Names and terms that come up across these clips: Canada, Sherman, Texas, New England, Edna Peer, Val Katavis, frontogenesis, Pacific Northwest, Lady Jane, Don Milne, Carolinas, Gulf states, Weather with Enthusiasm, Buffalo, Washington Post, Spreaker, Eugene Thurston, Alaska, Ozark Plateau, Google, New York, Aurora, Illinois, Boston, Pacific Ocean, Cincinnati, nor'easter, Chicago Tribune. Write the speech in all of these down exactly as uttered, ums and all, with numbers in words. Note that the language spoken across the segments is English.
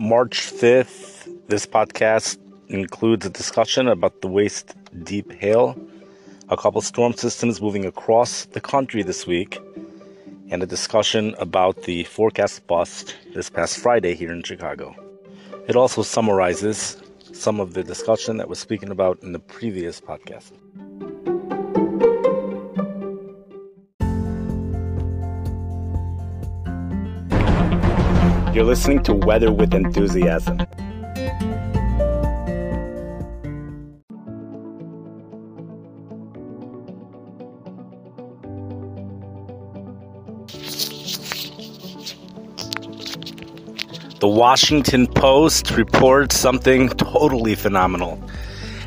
March fifth. This podcast includes a discussion about the waist-deep hail, a couple storm systems moving across the country this week, and a discussion about the forecast bust this past Friday here in Chicago. It also summarizes some of the discussion that we're speaking about in the previous podcast. You're listening to Weather with Enthusiasm. The Washington Post reports something totally phenomenal.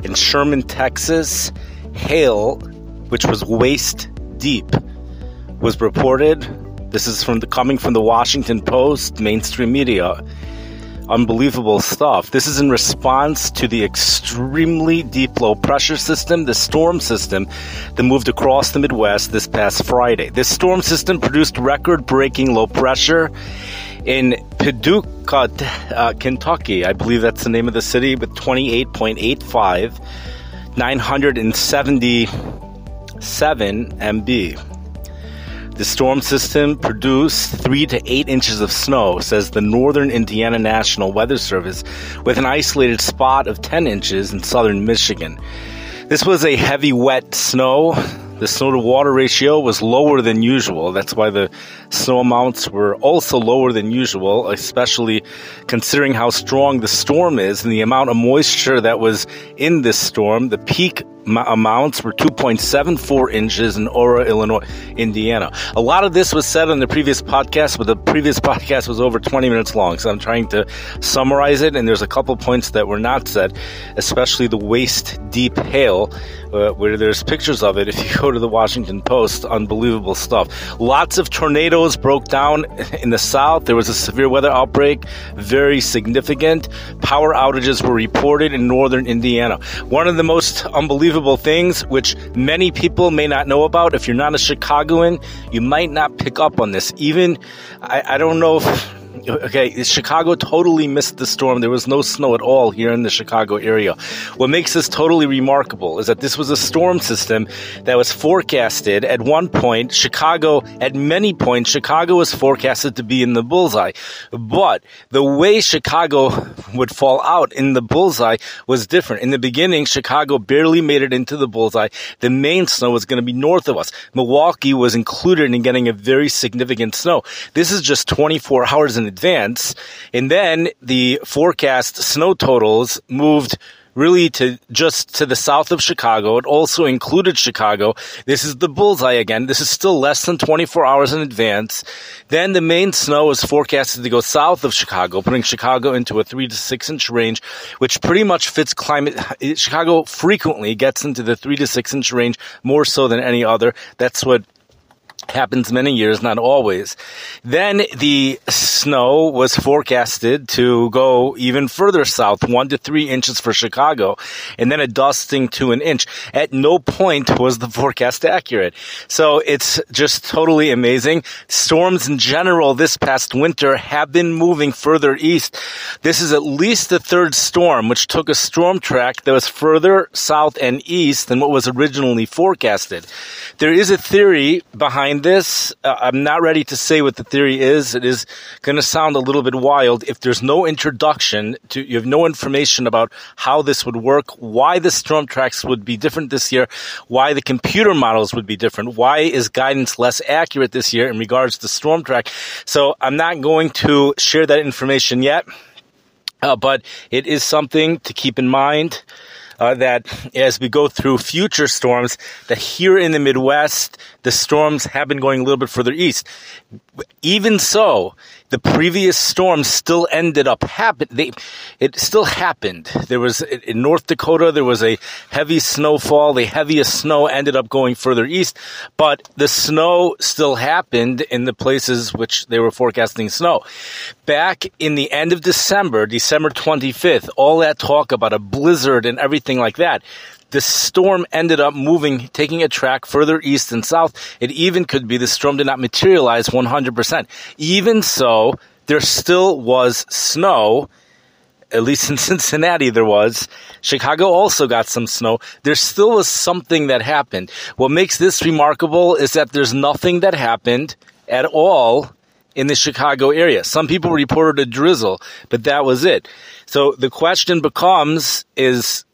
In Sherman, Texas, hail, which was waist deep, was reported. This is from the, coming from the Washington Post, mainstream media. Unbelievable stuff. This is in response to the extremely deep low pressure system, the storm system that moved across the Midwest this past Friday. This storm system produced record-breaking low pressure in Paducah, uh, Kentucky. I believe that's the name of the city, with twenty-eight point eight five, nine hundred seventy-seven millimeters. The storm system produced three to eight inches of snow, says the Northern Indiana National Weather Service, with an isolated spot of ten inches in southern Michigan. This was a heavy, wet snow. The snow-to-water ratio was lower than usual. That's why the snow amounts were also lower than usual, especially considering how strong the storm is and the amount of moisture that was in this storm. The peak amounts were two point seven four inches in Aurora, Illinois, Indiana. A lot of this was said on the previous podcast, but the previous podcast was over twenty minutes long, so I'm trying to summarize it, and there's a couple points that were not said, especially the waist-deep hail, uh, where there's pictures of it. If you go to the Washington Post, unbelievable stuff. Lots of tornadoes broke down in the south. There was a severe weather outbreak, very significant. Power outages were reported in northern Indiana. One of the most unbelievable things, which many people may not know about. If you're not a Chicagoan, you might not pick up on this. Even, I, I don't know if... Okay, Chicago totally missed the storm. There was no snow at all here in the Chicago area. What makes this totally remarkable is that this was a storm system that was forecasted at one point. Chicago, at many points, Chicago was forecasted to be in the bullseye. But the way Chicago would fall out in the bullseye was different. In the beginning, Chicago barely made it into the bullseye. The main snow was going to be north of us. Milwaukee was included in getting a very significant snow. This is just twenty-four hours in advance, and then the forecast snow totals moved really to just to the south of Chicago. It also included Chicago. This is the bullseye again. This is still less than twenty-four hours in advance. Then the main snow is forecasted to go south of Chicago, putting Chicago into a three to six inch range, which pretty much fits climate. Chicago frequently gets into the three to six inch range more so than any other. That's what happens many years, not always. Then the snow was forecasted to go even further south, one to three inches for Chicago, and then a dusting to an inch. At no point was the forecast accurate. So it's just totally amazing. Storms in general this past winter have been moving further east. This is at least the third storm, which took a storm track that was further south and east than what was originally forecasted. There is a theory behind this. Uh, I'm not ready to say what the theory is. It is going to sound a little bit wild. If there's no introduction to, you have no information about how this would work, why the storm tracks would be different this year, why the computer models would be different, why is guidance less accurate this year in regards to storm track. So I'm not going to share that information yet, uh, but it is something to keep in mind. Uh, that as we go through future storms, that here in the Midwest, the storms have been going a little bit further east. Even so, the previous storm still ended up happening. It still happened. There was, in North Dakota, there was a heavy snowfall. The heaviest snow ended up going further east, but the snow still happened in the places which they were forecasting snow. Back in the end of December, December twenty-fifth, all that talk about a blizzard and everything like that, the storm ended up moving, taking a track further east and south. It even could be the storm did not materialize one hundred percent. Even so, there still was snow at least in Cincinnati there was. Chicago also got some snow. There still was something that happened. What makes this remarkable is that there's nothing that happened at all in the Chicago area. Some people reported a drizzle, but that was it. So the question becomes is,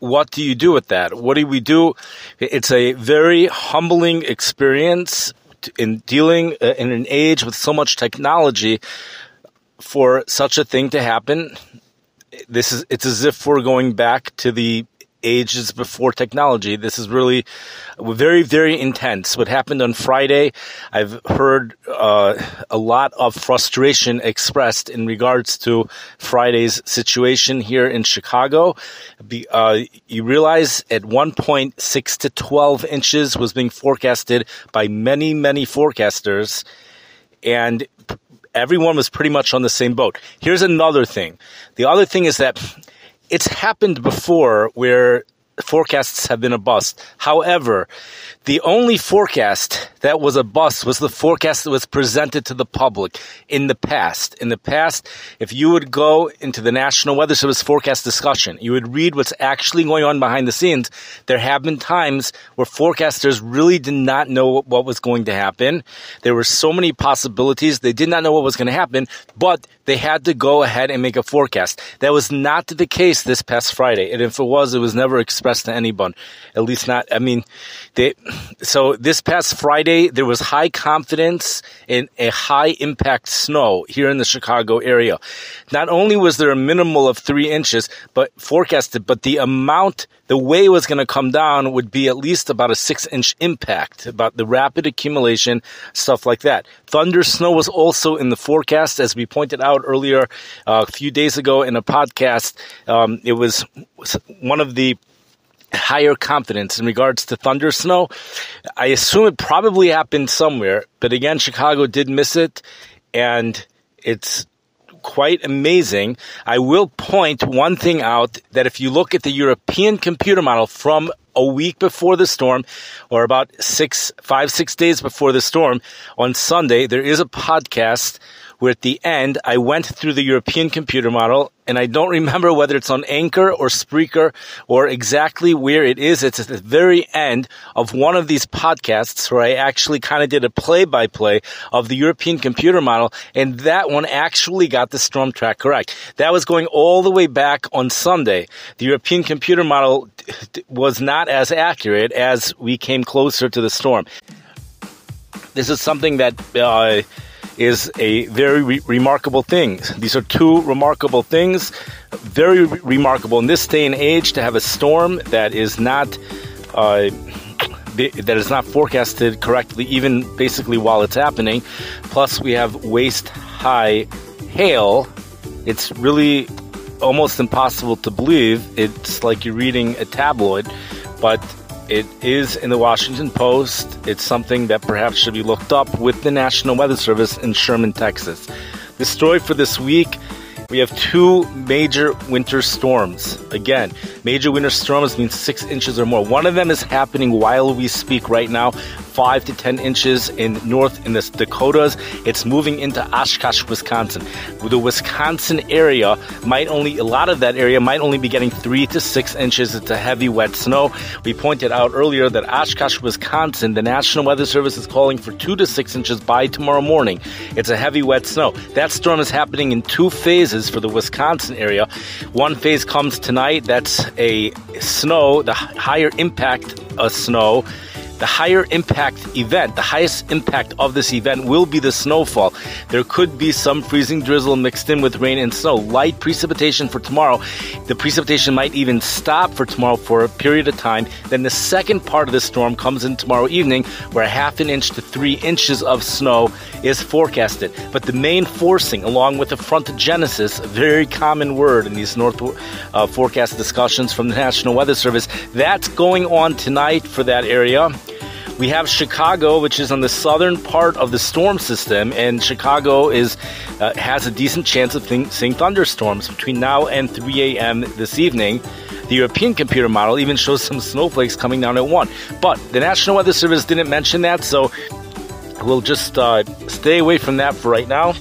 what do you do with that? What do we do? It's a very humbling experience in dealing in an age with so much technology for such a thing to happen. This is, it's as if we're going back to the ages before technology. This is really very, very intense. What happened on Friday, I've heard uh, a lot of frustration expressed in regards to Friday's situation here in Chicago. Be, uh, you realize at one point, six to twelve inches was being forecasted by many, many forecasters, and everyone was pretty much on the same boat. Here's another thing. The other thing is that it's happened before where forecasts have been a bust. However, the only forecast that was a bust was the forecast that was presented to the public in the past. In the past, if you would go into the National Weather Service forecast discussion, you would read what's actually going on behind the scenes. There have been times where forecasters really did not know what was going to happen. There were so many possibilities. They did not know what was going to happen, but they had to go ahead and make a forecast. That was not the case this past Friday. And if it was, it was never expressed to anyone, at least not, I mean, they, so this past Friday, there was high confidence in a high impact snow here in the Chicago area. Not only was there a minimal of three inches, but forecasted, but the amount, the way it was going to come down would be at least about a six inch impact, about the rapid accumulation, stuff like that. Thunder snow was also in the forecast, as we pointed out earlier uh, a few days ago in a podcast. Um, it was one of the higher confidence in regards to thunder snow. I assume it probably happened somewhere, but again, Chicago did miss it, and it's quite amazing. I will point one thing out, that if you look at the European computer model from a week before the storm, or about six, five, six days before the storm, on Sunday, there is a podcast where at the end, I went through the European computer model, and I don't remember whether it's on Anchor or Spreaker or exactly where it is. It's at the very end of one of these podcasts where I actually kind of did a play-by-play of the European computer model, and that one actually got the storm track correct. That was going all the way back on Sunday. The European computer model was not as accurate as we came closer to the storm. This is something that Uh, is a very re- remarkable thing. These are two remarkable things, very re- remarkable in this day and age, to have a storm that is not uh, be- that is not forecasted correctly, even basically while it's happening. Plus, we have waist-high hail. It's really almost impossible to believe. It's like you're reading a tabloid, but it is in the Washington Post. It's something that perhaps should be looked up with the National Weather Service in Sherman, Texas. The story for this week, we have two major winter storms. Again, major winter storms means six inches or more. One of them is happening while we speak right now, five to ten inches in north in the Dakotas. It's moving into Oshkosh, Wisconsin. The Wisconsin area might only, a lot of that area might only be getting three to six inches. It's a heavy, wet snow. We pointed out earlier that Oshkosh, Wisconsin, the National Weather Service is calling for two to six inches by tomorrow morning. It's a heavy, wet snow. That storm is happening in two phases for the Wisconsin area. One phase comes tonight. That's a snow, the higher impact of snow. The higher impact event, the highest impact of this event will be the snowfall. There could be some freezing drizzle mixed in with rain and snow. Light precipitation for tomorrow. The precipitation might even stop for tomorrow for a period of time. Then the second part of the storm comes in tomorrow evening, where a half an inch to three inches of snow is forecasted. But the main forcing, along with the frontogenesis, a very common word in these north uh, forecast discussions from the National Weather Service, that's going on tonight for that area. We have Chicago, which is on the southern part of the storm system, and Chicago is uh, has a decent chance of th- seeing thunderstorms between now and three a.m. this evening. The European computer model even shows some snowflakes coming down at one. But the National Weather Service didn't mention that, so we'll just uh, stay away from that for right now.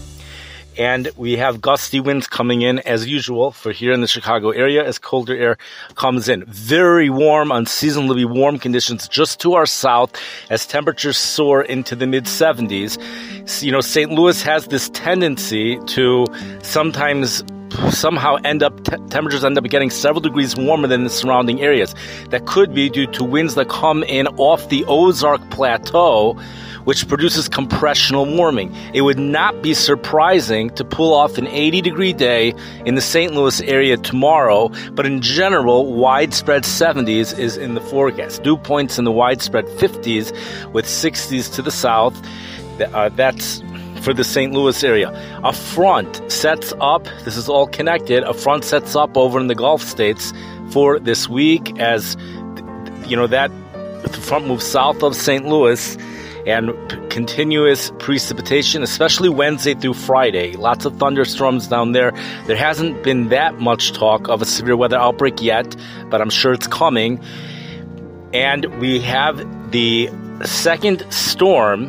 And we have gusty winds coming in as usual for here in the Chicago area as colder air comes in. Very warm, unseasonably warm conditions just to our south as temperatures soar into the mid seventies. You know, Saint Louis has this tendency to sometimes somehow end up, te- temperatures end up getting several degrees warmer than the surrounding areas. That could be due to winds that come in off the Ozark Plateau, which produces compressional warming. It would not be surprising to pull off an eighty degree day in the Saint Louis area tomorrow, but in general, widespread seventies is in the forecast. Dew points in the widespread fifties with sixties to the south. Uh, that's for the Saint Louis area. A front sets up, this is all connected, a front sets up over in the Gulf states for this week as, you know, that the front moves south of Saint Louis and p- continuous precipitation, especially Wednesday through Friday. Lots of thunderstorms down there. There hasn't been that much talk of a severe weather outbreak yet, but I'm sure it's coming. And we have the second storm,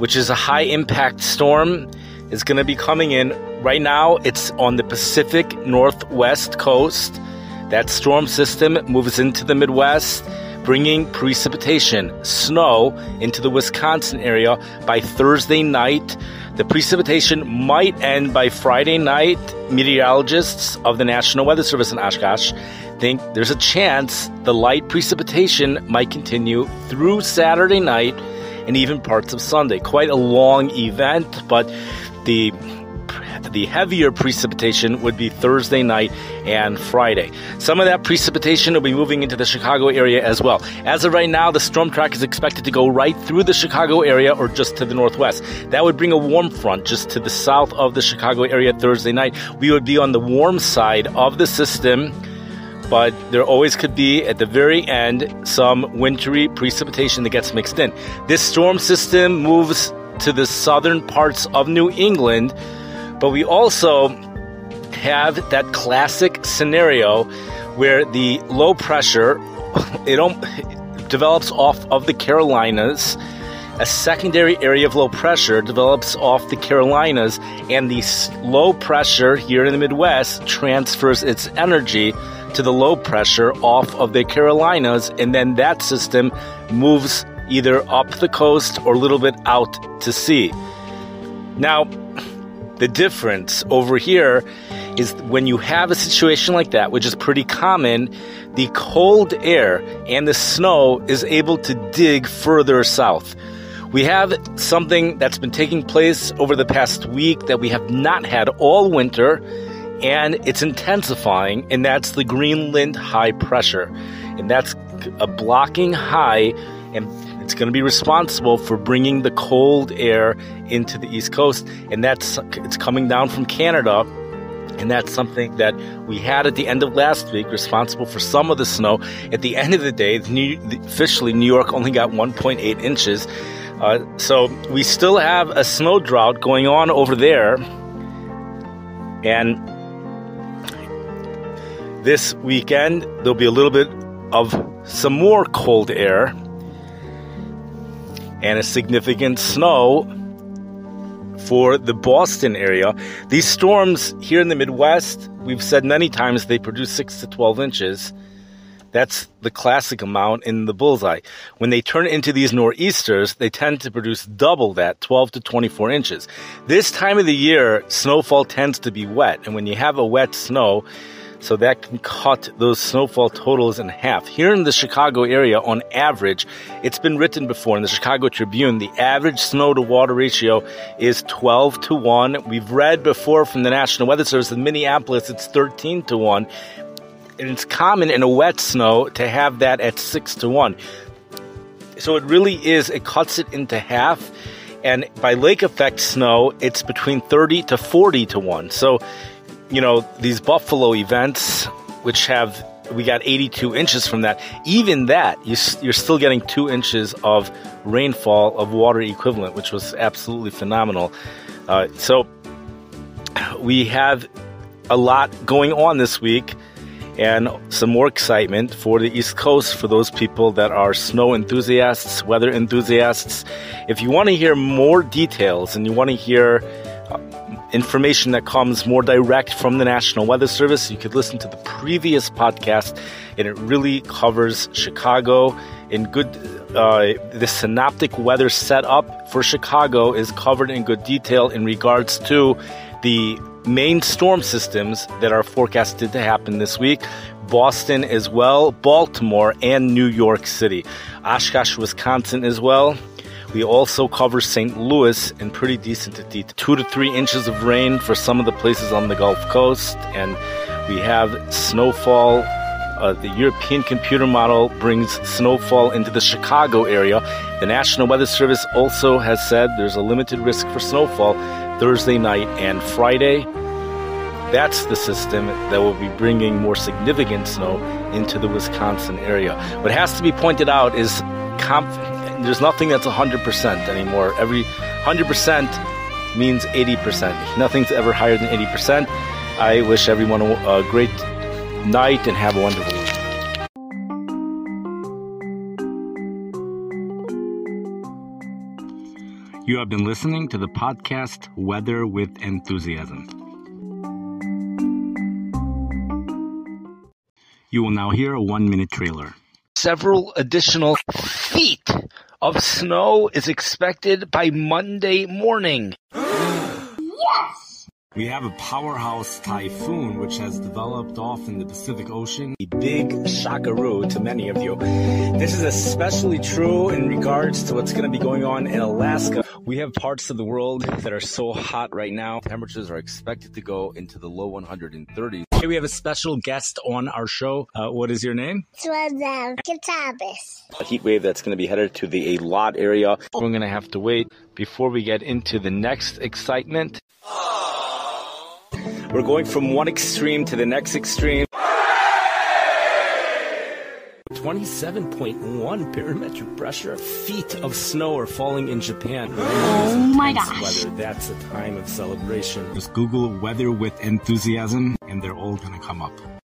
which is a high-impact storm, is going to be coming in. Right now, it's on the Pacific Northwest coast. That storm system moves into the Midwest, bringing precipitation, snow, into the Wisconsin area by Thursday night. The precipitation might end by Friday night. Meteorologists of the National Weather Service in Oshkosh think there's a chance the light precipitation might continue through Saturday night and even parts of Sunday. Quite a long event, but the the heavier precipitation would be Thursday night and Friday. Some of that precipitation will be moving into the Chicago area as well. As of right now, the storm track is expected to go right through the Chicago area or just to the northwest. That would bring a warm front just to the south of the Chicago area Thursday night. We would be on the warm side of the system, but there always could be, at the very end, some wintry precipitation that gets mixed in. This storm system moves to the southern parts of New England, but we also have that classic scenario where the low pressure it, it develops off of the Carolinas. A secondary area of low pressure develops off the Carolinas, and the low pressure here in the Midwest transfers its energy to the low pressure off of the Carolinas, and then that system moves either up the coast or a little bit out to sea. Now, the difference over here is when you have a situation like that, which is pretty common, the cold air and the snow is able to dig further south. We have something that's been taking place over the past week that we have not had all winter, and it's intensifying, and that's the Greenland high pressure. And that's a blocking high, and it's going to be responsible for bringing the cold air into the East Coast. And that's it's coming down from Canada, and that's something that we had at the end of last week, responsible for some of the snow. At the end of the day, the New, the, officially New York only got one point eight inches. Uh, so we still have a snow drought going on over there. And this weekend, there'll be a little bit of some more cold air and a significant snow for the Boston area. These storms here in the Midwest, we've said many times, they produce six to twelve inches. That's the classic amount in the bullseye. When they turn into these nor'easters, they tend to produce double that, twelve to twenty-four inches. This time of the year, snowfall tends to be wet, and when you have a wet snow, so that can cut those snowfall totals in half. Here in the Chicago area, on average, it's been written before in the Chicago Tribune, the average snow-to-water ratio is twelve to one. We've read before from the National Weather Service in Minneapolis, it's thirteen to one. And it's common in a wet snow to have that at six to one. So it really is, it cuts it into half. And by lake effect snow, it's between thirty to forty to one. So, you know, these Buffalo events, which have, we got eighty-two inches from that. Even that, you, you're still getting two inches of rainfall of water equivalent, which was absolutely phenomenal. Uh, so we have a lot going on this week and some more excitement for the East Coast for those people that are snow enthusiasts, weather enthusiasts. If you want to hear more details and you want to hear information that comes more direct from the National Weather Service. You could listen to the previous podcast, and it really covers Chicago in good uh, the synoptic weather setup for Chicago is covered in good detail in regards to the main storm systems that are forecasted to happen this week. Boston as well, Baltimore, and New York City. Oshkosh, Wisconsin as well. We also cover Saint Louis in pretty decent detail. Two to three inches of rain for some of the places on the Gulf Coast, and we have snowfall. Uh, the European computer model brings snowfall into the Chicago area. The National Weather Service also has said there's a limited risk for snowfall Thursday night and Friday. That's the system that will be bringing more significant snow into the Wisconsin area. What has to be pointed out is comp- there's nothing that's one hundred percent anymore. Every one hundred percent means eighty percent. Nothing's ever higher than eighty percent. I wish everyone a great night and have a wonderful week. You have been listening to the podcast Weather with Enthusiasm. You will now hear a one-minute trailer. Several additional feet of snow is expected by Monday morning. Yes! We have a powerhouse typhoon which has developed off in the Pacific Ocean. A big shockaroo to many of you. This is especially true in regards to what's going to be going on in Alaska. We have parts of the world that are so hot right now. Temperatures are expected to go into the low one hundred thirties. Here we have a special guest on our show. Uh, what is your name? It's Val Katavis. A heat wave that's going to be headed to the A Lot area. We're going to have to wait before we get into the next excitement. We're going from one extreme to the next extreme. twenty-seven point one barometric pressure. Feet of snow are falling in Japan. Oh my gosh. Weather. That's a time of celebration. Just Google weather with enthusiasm and they're all going to come up.